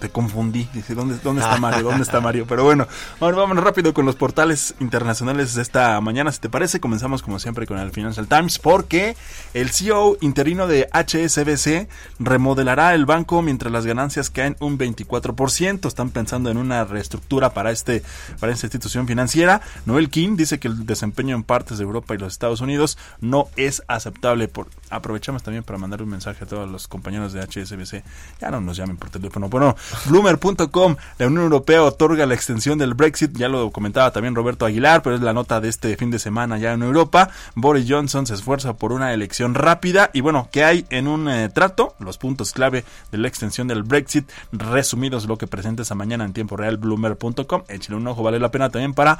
te confundí, dije, ¿dónde está Mario? ¿Dónde está Mario? Pero bueno, ahora vámonos rápido con los portales internacionales de esta mañana, si te parece. Comenzamos como siempre con el Financial Times, porque el CEO interino de HSBC remodelará el banco mientras las ganancias caen un 24%. Están pensando en una reestructura para esta institución financiera. Noel King dice que el desempeño en partes de Europa y los Estados Unidos no es aceptable. Aprovechamos también para mandar un mensaje a todos los compañeros de HSBC. Ya no nos llamen por teléfono. Bueno, Bloomberg.com, la Unión Europea otorga la extensión del Brexit. Ya lo comentaba también Roberto Aguilar, pero es la nota de este fin de semana ya en Europa. Boris Johnson se esfuerza por una elección rápida. Y bueno, ¿qué hay en un trato? Los puntos clave de la extensión del Brexit, resumidos lo que presenta esta mañana en tiempo real Bloomberg.com. Échale un ojo, vale la pena también para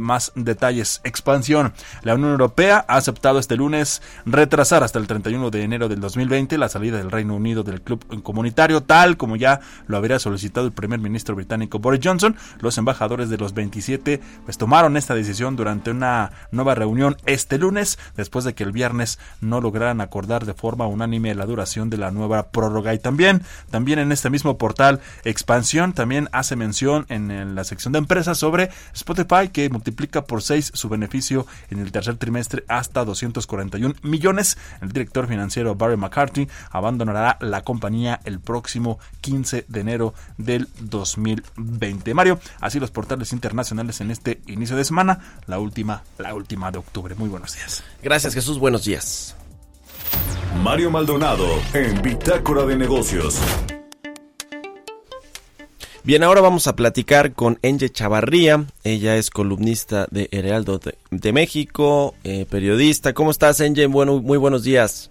más detalles. Expansión. La Unión Europea ha aceptado este lunes retrasar hasta el 31 de enero del 2020 la salida del Reino Unido del club comunitario, tal como ya lo habría solicitado el primer ministro británico Boris Johnson. Los embajadores de los 27 pues tomaron esta decisión durante una nueva reunión este lunes, después de que el viernes no lograran acordar de forma unánime la duración de la nueva prórroga. Y también en este mismo portal Expansión también hace mención en la sección de empresas sobre Spotify, que multiplica por 6 su beneficio en el tercer trimestre hasta 241 millones. El director financiero Barry McCarthy abandonará la compañía el próximo 15 de enero del 2020. Mario, así los portales internacionales en este inicio de semana, la última de octubre. Muy buenos días. Gracias, Jesús, buenos días. Mario Maldonado en Bitácora de Negocios. Bien, ahora vamos a platicar con Angie Chavarría. Ella es columnista de El Heraldo de México, periodista. ¿Cómo estás, Angie? Bueno, muy buenos días.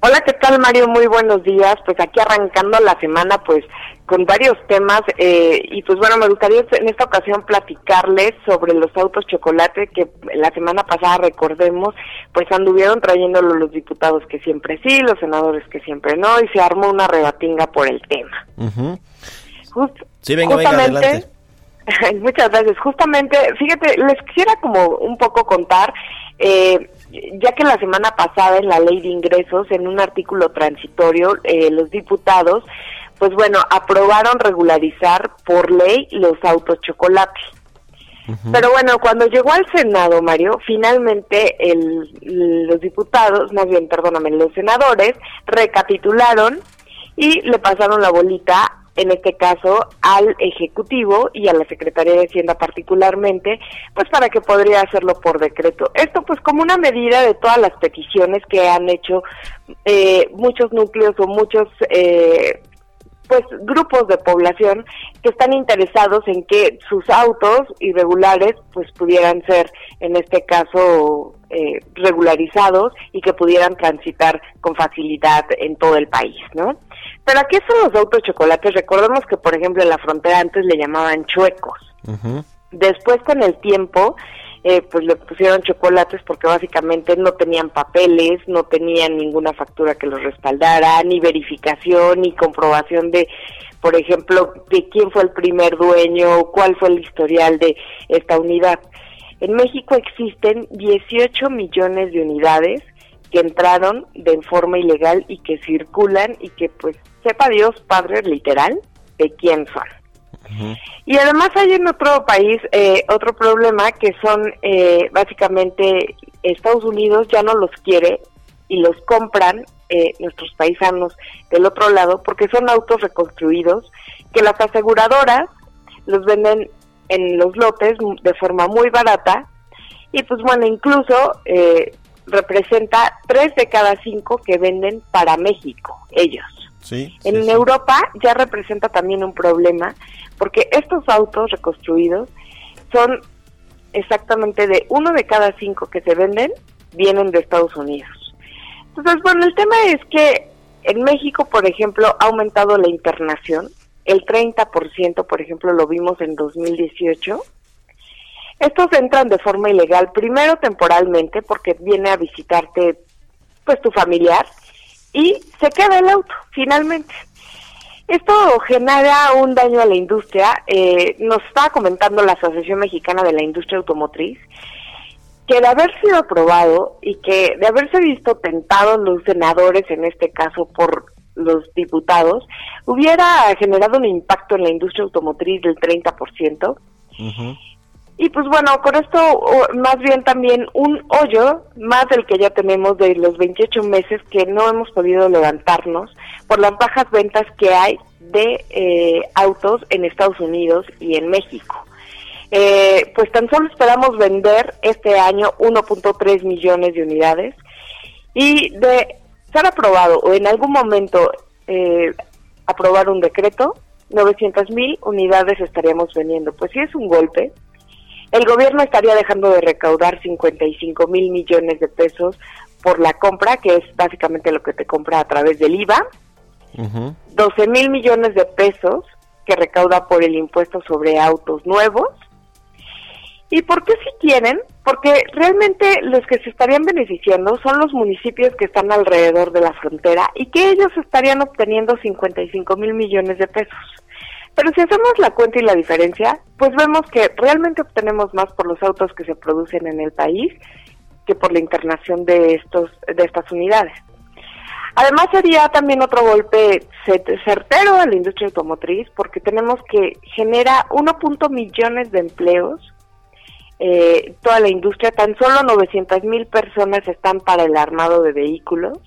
Hola, ¿qué tal, Mario? Muy buenos días. Pues aquí arrancando la semana, pues con varios temas. Y pues bueno, me gustaría en esta ocasión platicarles sobre los autos chocolate que la semana pasada, recordemos, pues anduvieron trayéndolo los diputados que siempre sí, los senadores que siempre no, y se armó una rebatinga por el tema. Uh-huh. Sí, venga, adelante. Muchas gracias. Justamente, fíjate, les quisiera como un poco contar, ya que la semana pasada en la Ley de Ingresos, en un artículo transitorio, los diputados, pues bueno, aprobaron regularizar por ley los autos chocolate. Uh-huh. Pero bueno, cuando llegó al Senado, Mario, finalmente los senadores recapitularon y le pasaron la bolita, en este caso, al Ejecutivo y a la Secretaría de Hacienda particularmente, pues para que podría hacerlo por decreto. Esto pues como una medida de todas las peticiones que han hecho muchos núcleos o muchos pues grupos de población que están interesados en que sus autos irregulares pues pudieran ser, en este caso, regularizados y que pudieran transitar con facilidad en todo el país, ¿no? Pero aquí son los autos chocolates. Recordemos que, por ejemplo, en la frontera antes le llamaban chuecos. Uh-huh. Después, con el tiempo, pues le pusieron chocolates porque básicamente no tenían papeles, no tenían ninguna factura que los respaldara, ni verificación, ni comprobación de, por ejemplo, de quién fue el primer dueño, cuál fue el historial de esta unidad. En México existen 18 millones de unidades que entraron de forma ilegal y que circulan y que, pues, sepa Dios, padre, literal, de quién son. Uh-huh. Y además hay en otro país otro problema que son, básicamente, Estados Unidos ya no los quiere y los compran nuestros paisanos del otro lado porque son autos reconstruidos que las aseguradoras los venden en los lotes de forma muy barata y, pues, bueno, incluso representa 3 de cada 5 que venden para México, ellos. En Europa ya representa también un problema, porque estos autos reconstruidos son exactamente de 1 de cada 5 que se venden, vienen de Estados Unidos. Entonces, bueno, el tema es que en México, por ejemplo, ha aumentado la internación. El 30%, por ejemplo, lo vimos en 2018. Estos entran de forma ilegal, primero temporalmente, porque viene a visitarte pues tu familiar, y se queda el auto, finalmente. Esto genera un daño a la industria. Nos estaba comentando la Asociación Mexicana de la Industria Automotriz que de haber sido aprobado y que de haberse visto tentados los senadores, en este caso por los diputados, hubiera generado un impacto en la industria automotriz del 30%. Uh-huh. Y pues bueno, con esto más bien también un hoyo más del que ya tenemos de los 28 meses que no hemos podido levantarnos por las bajas ventas que hay de autos en Estados Unidos y en México. Pues tan solo esperamos vender este año 1.3 millones de unidades, y de ser aprobado o en algún momento aprobar un decreto, 900,000 unidades estaríamos vendiendo. Pues sí es un golpe. El gobierno estaría dejando de recaudar 55,000 millones de pesos por la compra, que es básicamente lo que te compra a través del IVA, uh-huh. 12,000 millones de pesos que recauda por el impuesto sobre autos nuevos. ¿Y por qué si quieren? Porque realmente los que se estarían beneficiando son los municipios que están alrededor de la frontera, y que ellos estarían obteniendo 55,000 millones de pesos. Pero si hacemos la cuenta y la diferencia, pues vemos que realmente obtenemos más por los autos que se producen en el país que por la internación de estas unidades. Además, sería también otro golpe certero a la industria automotriz, porque tenemos que genera 1 millones de empleos, toda la industria, tan solo 900,000 personas están para el armado de vehículos.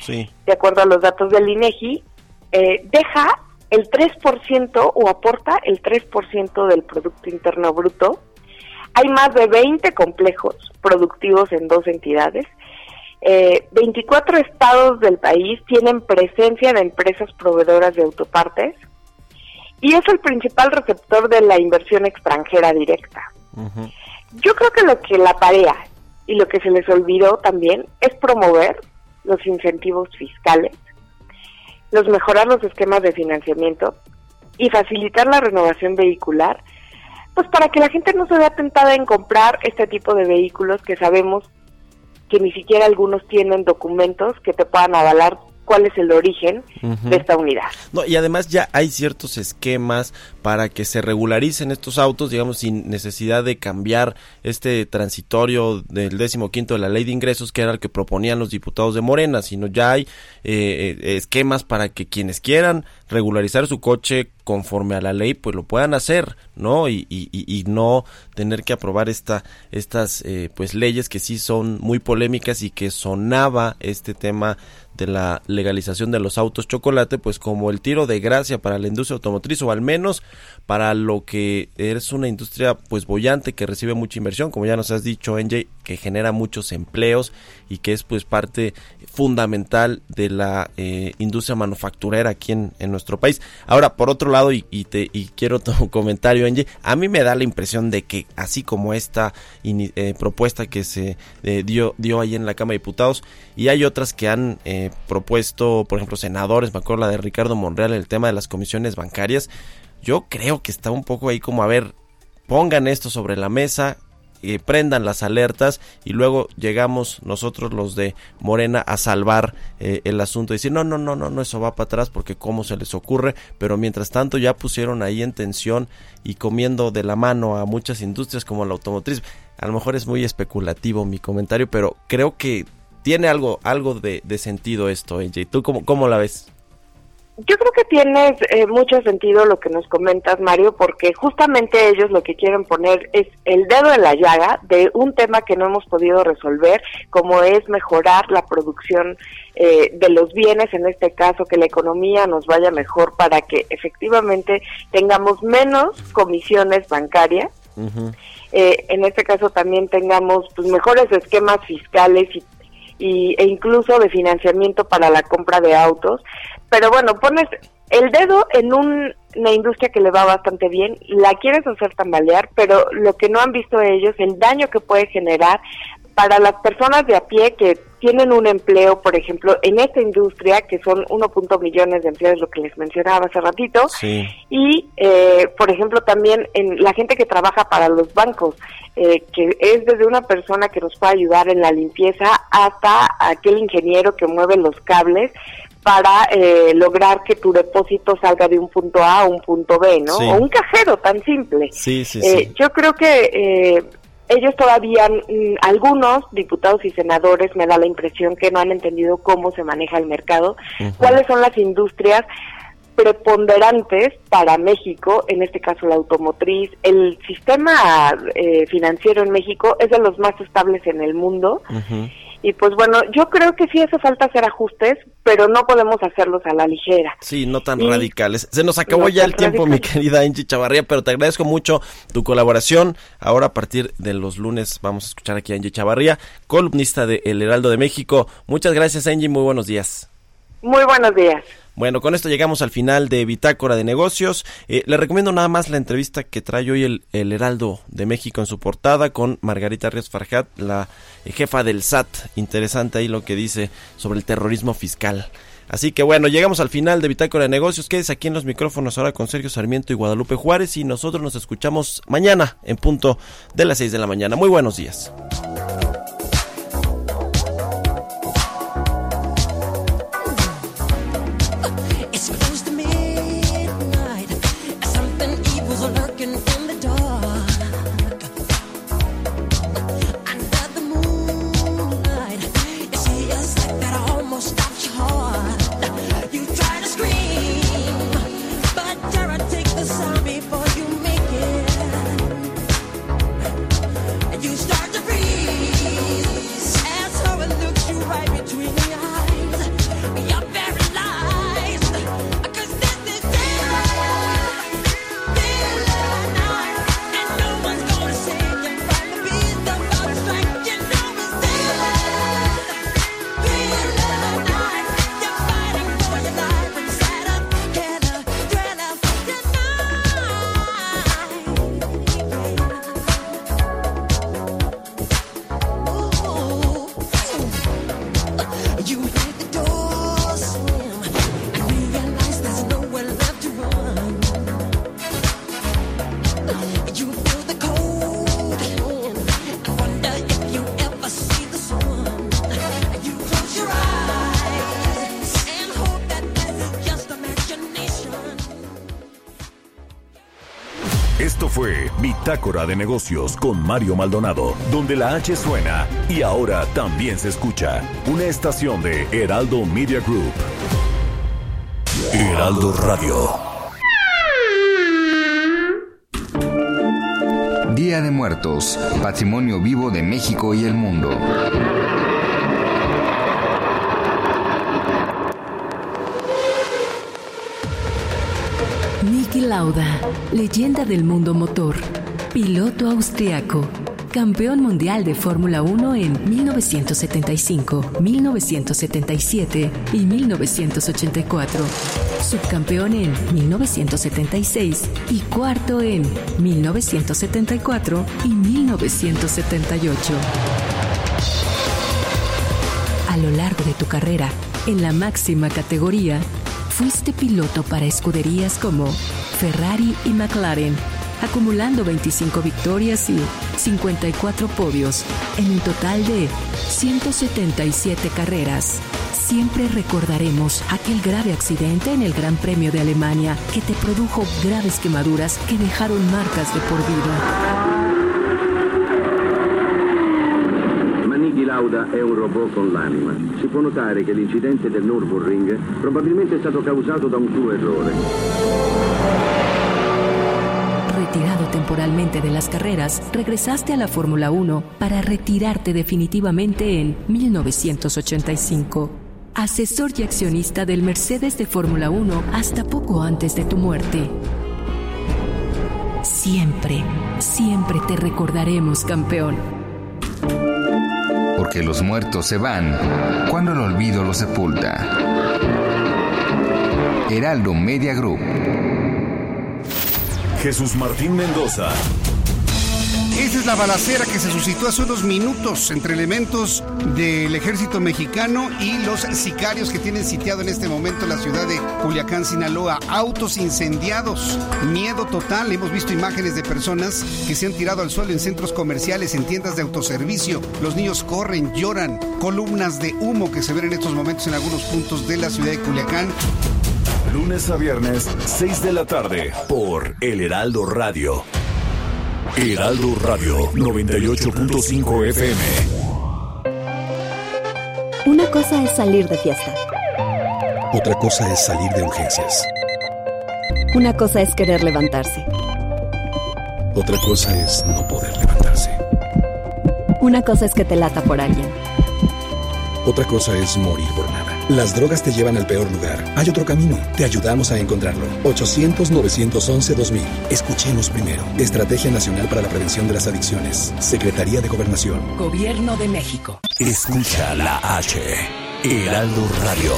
Sí. De acuerdo a los datos del INEGI, deja el 3% o aporta el 3% del Producto Interno Bruto. Hay más de 20 complejos productivos en 2 entidades. 24 estados del país tienen presencia de empresas proveedoras de autopartes, y es el principal receptor de la inversión extranjera directa. Uh-huh. Yo creo que lo que la tarea y lo que se les olvidó también es promover los incentivos fiscales, mejorar los esquemas de financiamiento y facilitar la renovación vehicular, pues para que la gente no se vea tentada en comprar este tipo de vehículos, que sabemos que ni siquiera algunos tienen documentos que te puedan avalar cuál es el origen uh-huh. de esta unidad. No, y además ya hay ciertos esquemas para que se regularicen estos autos, digamos, sin necesidad de cambiar este transitorio del 15º de la Ley de Ingresos, que era el que proponían los diputados de Morena, sino ya hay esquemas para que quienes quieran regularizar su coche conforme a la ley, pues lo puedan hacer, ¿no? Y no tener que aprobar estas pues leyes que sí son muy polémicas, y que sonaba este tema de la legalización de los autos chocolate, pues como el tiro de gracia para la industria automotriz, o al menos para lo que es una industria pues boyante, que recibe mucha inversión, como ya nos has dicho, NJ, que genera muchos empleos y que es pues parte fundamental de la industria manufacturera aquí en nuestro país. Ahora, por otro lado, y quiero tu comentario, Angie, a mí me da la impresión de que así como esta propuesta que se dio ahí en la Cámara de Diputados, y hay otras que han propuesto, por ejemplo, senadores, me acuerdo la de Ricardo Monreal, el tema de las comisiones bancarias, yo creo que está un poco ahí como, a ver, pongan esto sobre la mesa, prendan las alertas, y luego llegamos nosotros los de Morena a salvar el asunto y decir no, eso va para atrás porque cómo se les ocurre, pero mientras tanto ya pusieron ahí en tensión y comiendo de la mano a muchas industrias como la automotriz. A lo mejor es muy especulativo mi comentario, pero creo que tiene algo de sentido esto, AJ. ¿Tú cómo la ves? Yo creo que tiene mucho sentido lo que nos comentas, Mario, porque justamente ellos lo que quieren poner es el dedo en la llaga de un tema que no hemos podido resolver, como es mejorar la producción de los bienes, en este caso, que la economía nos vaya mejor para que efectivamente tengamos menos comisiones bancarias. Uh-huh. En este caso también tengamos pues mejores esquemas fiscales y e incluso de financiamiento para la compra de autos. Pero bueno, pones el dedo en una industria que le va bastante bien, la quieres hacer tambalear, pero lo que no han visto ellos, el daño que puede generar para las personas de a pie que tienen un empleo, por ejemplo, en esta industria, que son 1.1 millones de empleos, lo que les mencionaba hace ratito, sí. Y, por ejemplo, también en la gente que trabaja para los bancos, que es desde una persona que nos puede ayudar en la limpieza hasta aquel ingeniero que mueve los cables para lograr que tu depósito salga de un punto A a un punto B, ¿no? Sí. O un cajero tan simple. Sí. Yo creo que... ellos todavía, algunos diputados y senadores, me da la impresión que no han entendido cómo se maneja el mercado, uh-huh. Cuáles son las industrias preponderantes para México, en este caso la automotriz. El sistema financiero en México es de los más estables en el mundo, uh-huh. Y pues bueno, yo creo que sí hace falta hacer ajustes, pero no podemos hacerlos a la ligera. Sí, no tan radicales. Se nos acabó ya el tiempo, mi querida Angie Chavarría, pero te agradezco mucho tu colaboración. Ahora, a partir de los lunes, vamos a escuchar aquí a Angie Chavarría, columnista de El Heraldo de México. Muchas gracias, Angie, muy buenos días. Muy buenos días. Bueno, con esto llegamos al final de Bitácora de Negocios. Les recomiendo nada más la entrevista que trae hoy el Heraldo de México en su portada con Margarita Ríos Farjat, la jefa del SAT. Interesante ahí lo que dice sobre el terrorismo fiscal. Así que bueno, llegamos al final de Bitácora de Negocios. Quédese aquí en los micrófonos ahora con Sergio Sarmiento y Guadalupe Juárez, y nosotros nos escuchamos mañana en punto de las 6 de la mañana. Muy buenos días. Bitácora de Negocios con Mario Maldonado, donde la H suena y ahora también se escucha. Una estación de Heraldo Media Group. Heraldo Radio. Día de Muertos, patrimonio vivo de México y el mundo. Niki Lauda, leyenda del mundo motor. Piloto austriaco, campeón mundial de Fórmula 1 en 1975, 1977 y 1984, subcampeón en 1976 y cuarto en 1974 y 1978. A lo largo de tu carrera, en la máxima categoría, fuiste piloto para escuderías como Ferrari y McLaren, acumulando 25 victorias y 54 podios en un total de 177 carreras. Siempre recordaremos aquel grave accidente en el Gran Premio de Alemania que te produjo graves quemaduras que dejaron marcas de por vida. Ma Niki Lauda è un robot con l'anima. Si può notare che l'incidente del Nürburgring probabilmente è stato causato da un suo errore. Retirado temporalmente de las carreras, regresaste a la Fórmula 1 para retirarte definitivamente en 1985. Asesor y accionista del Mercedes de Fórmula 1 hasta poco antes de tu muerte. Siempre, siempre te recordaremos, campeón. porque los muertos se van cuando el olvido los sepulta. Heraldo Media Group. Jesús Martín Mendoza. Esa es la balacera que se suscitó hace unos minutos entre elementos del ejército mexicano y los sicarios que tienen sitiado en este momento la ciudad de Culiacán, Sinaloa. Autos incendiados, miedo total. Hemos visto imágenes de personas que se han tirado al suelo en centros comerciales, en tiendas de autoservicio. Los niños corren, lloran. Columnas de humo que se ven en estos momentos en algunos puntos de la ciudad de Culiacán. Lunes a viernes, 6 de la tarde, por El Heraldo Radio. Heraldo Radio 98.5 FM. Una cosa es salir de fiesta. Otra cosa es salir de urgencias. Una cosa es querer levantarse. Otra cosa es no poder levantarse. Una cosa es que te lata por alguien. Otra cosa es morir por nada. Las drogas te llevan al peor lugar. Hay otro camino. Te ayudamos a encontrarlo. 800-911-2000. Escuchemos primero. Estrategia Nacional para la Prevención de las Adicciones. Secretaría de Gobernación. Gobierno de México. Escucha la H. Heraldo Radio.